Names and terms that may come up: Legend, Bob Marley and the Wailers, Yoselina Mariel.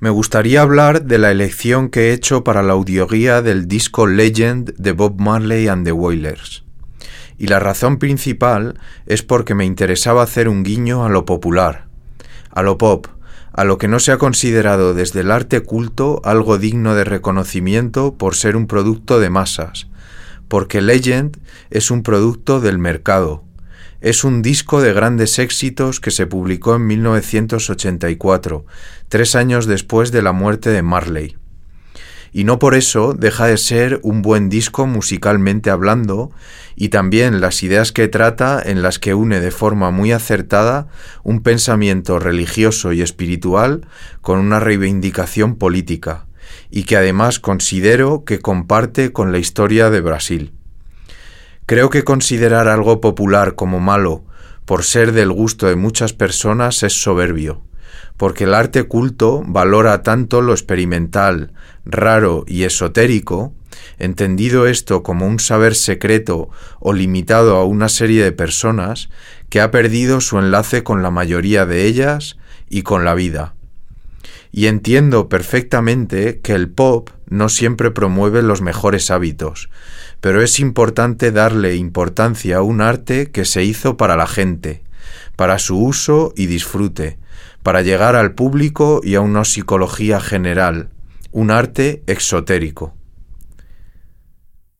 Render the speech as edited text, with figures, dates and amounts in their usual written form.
Me gustaría hablar de la elección que he hecho para la audioguía del disco Legend de Bob Marley and the Wailers. Y la razón principal es porque me interesaba hacer un guiño a lo popular, a lo pop, a lo que no se ha considerado desde el arte culto algo digno de reconocimiento por ser un producto de masas, porque Legend es un producto del mercado. Es un disco de grandes éxitos que se publicó en 1984, 3 años después de la muerte de Marley. Y no por eso deja de ser un buen disco musicalmente hablando, y también las ideas que trata, en las que une de forma muy acertada un pensamiento religioso y espiritual con una reivindicación política, y que además considero que comparte con la historia de Brasil. Creo que considerar algo popular como malo por ser del gusto de muchas personas es soberbio, porque el arte culto valora tanto lo experimental, raro y esotérico, entendido esto como un saber secreto o limitado a una serie de personas, que ha perdido su enlace con la mayoría de ellas y con la vida. Y entiendo perfectamente que el pop no siempre promueve los mejores hábitos, pero es importante darle importancia a un arte que se hizo para la gente, para su uso y disfrute, para llegar al público y a una psicología general, un arte exotérico.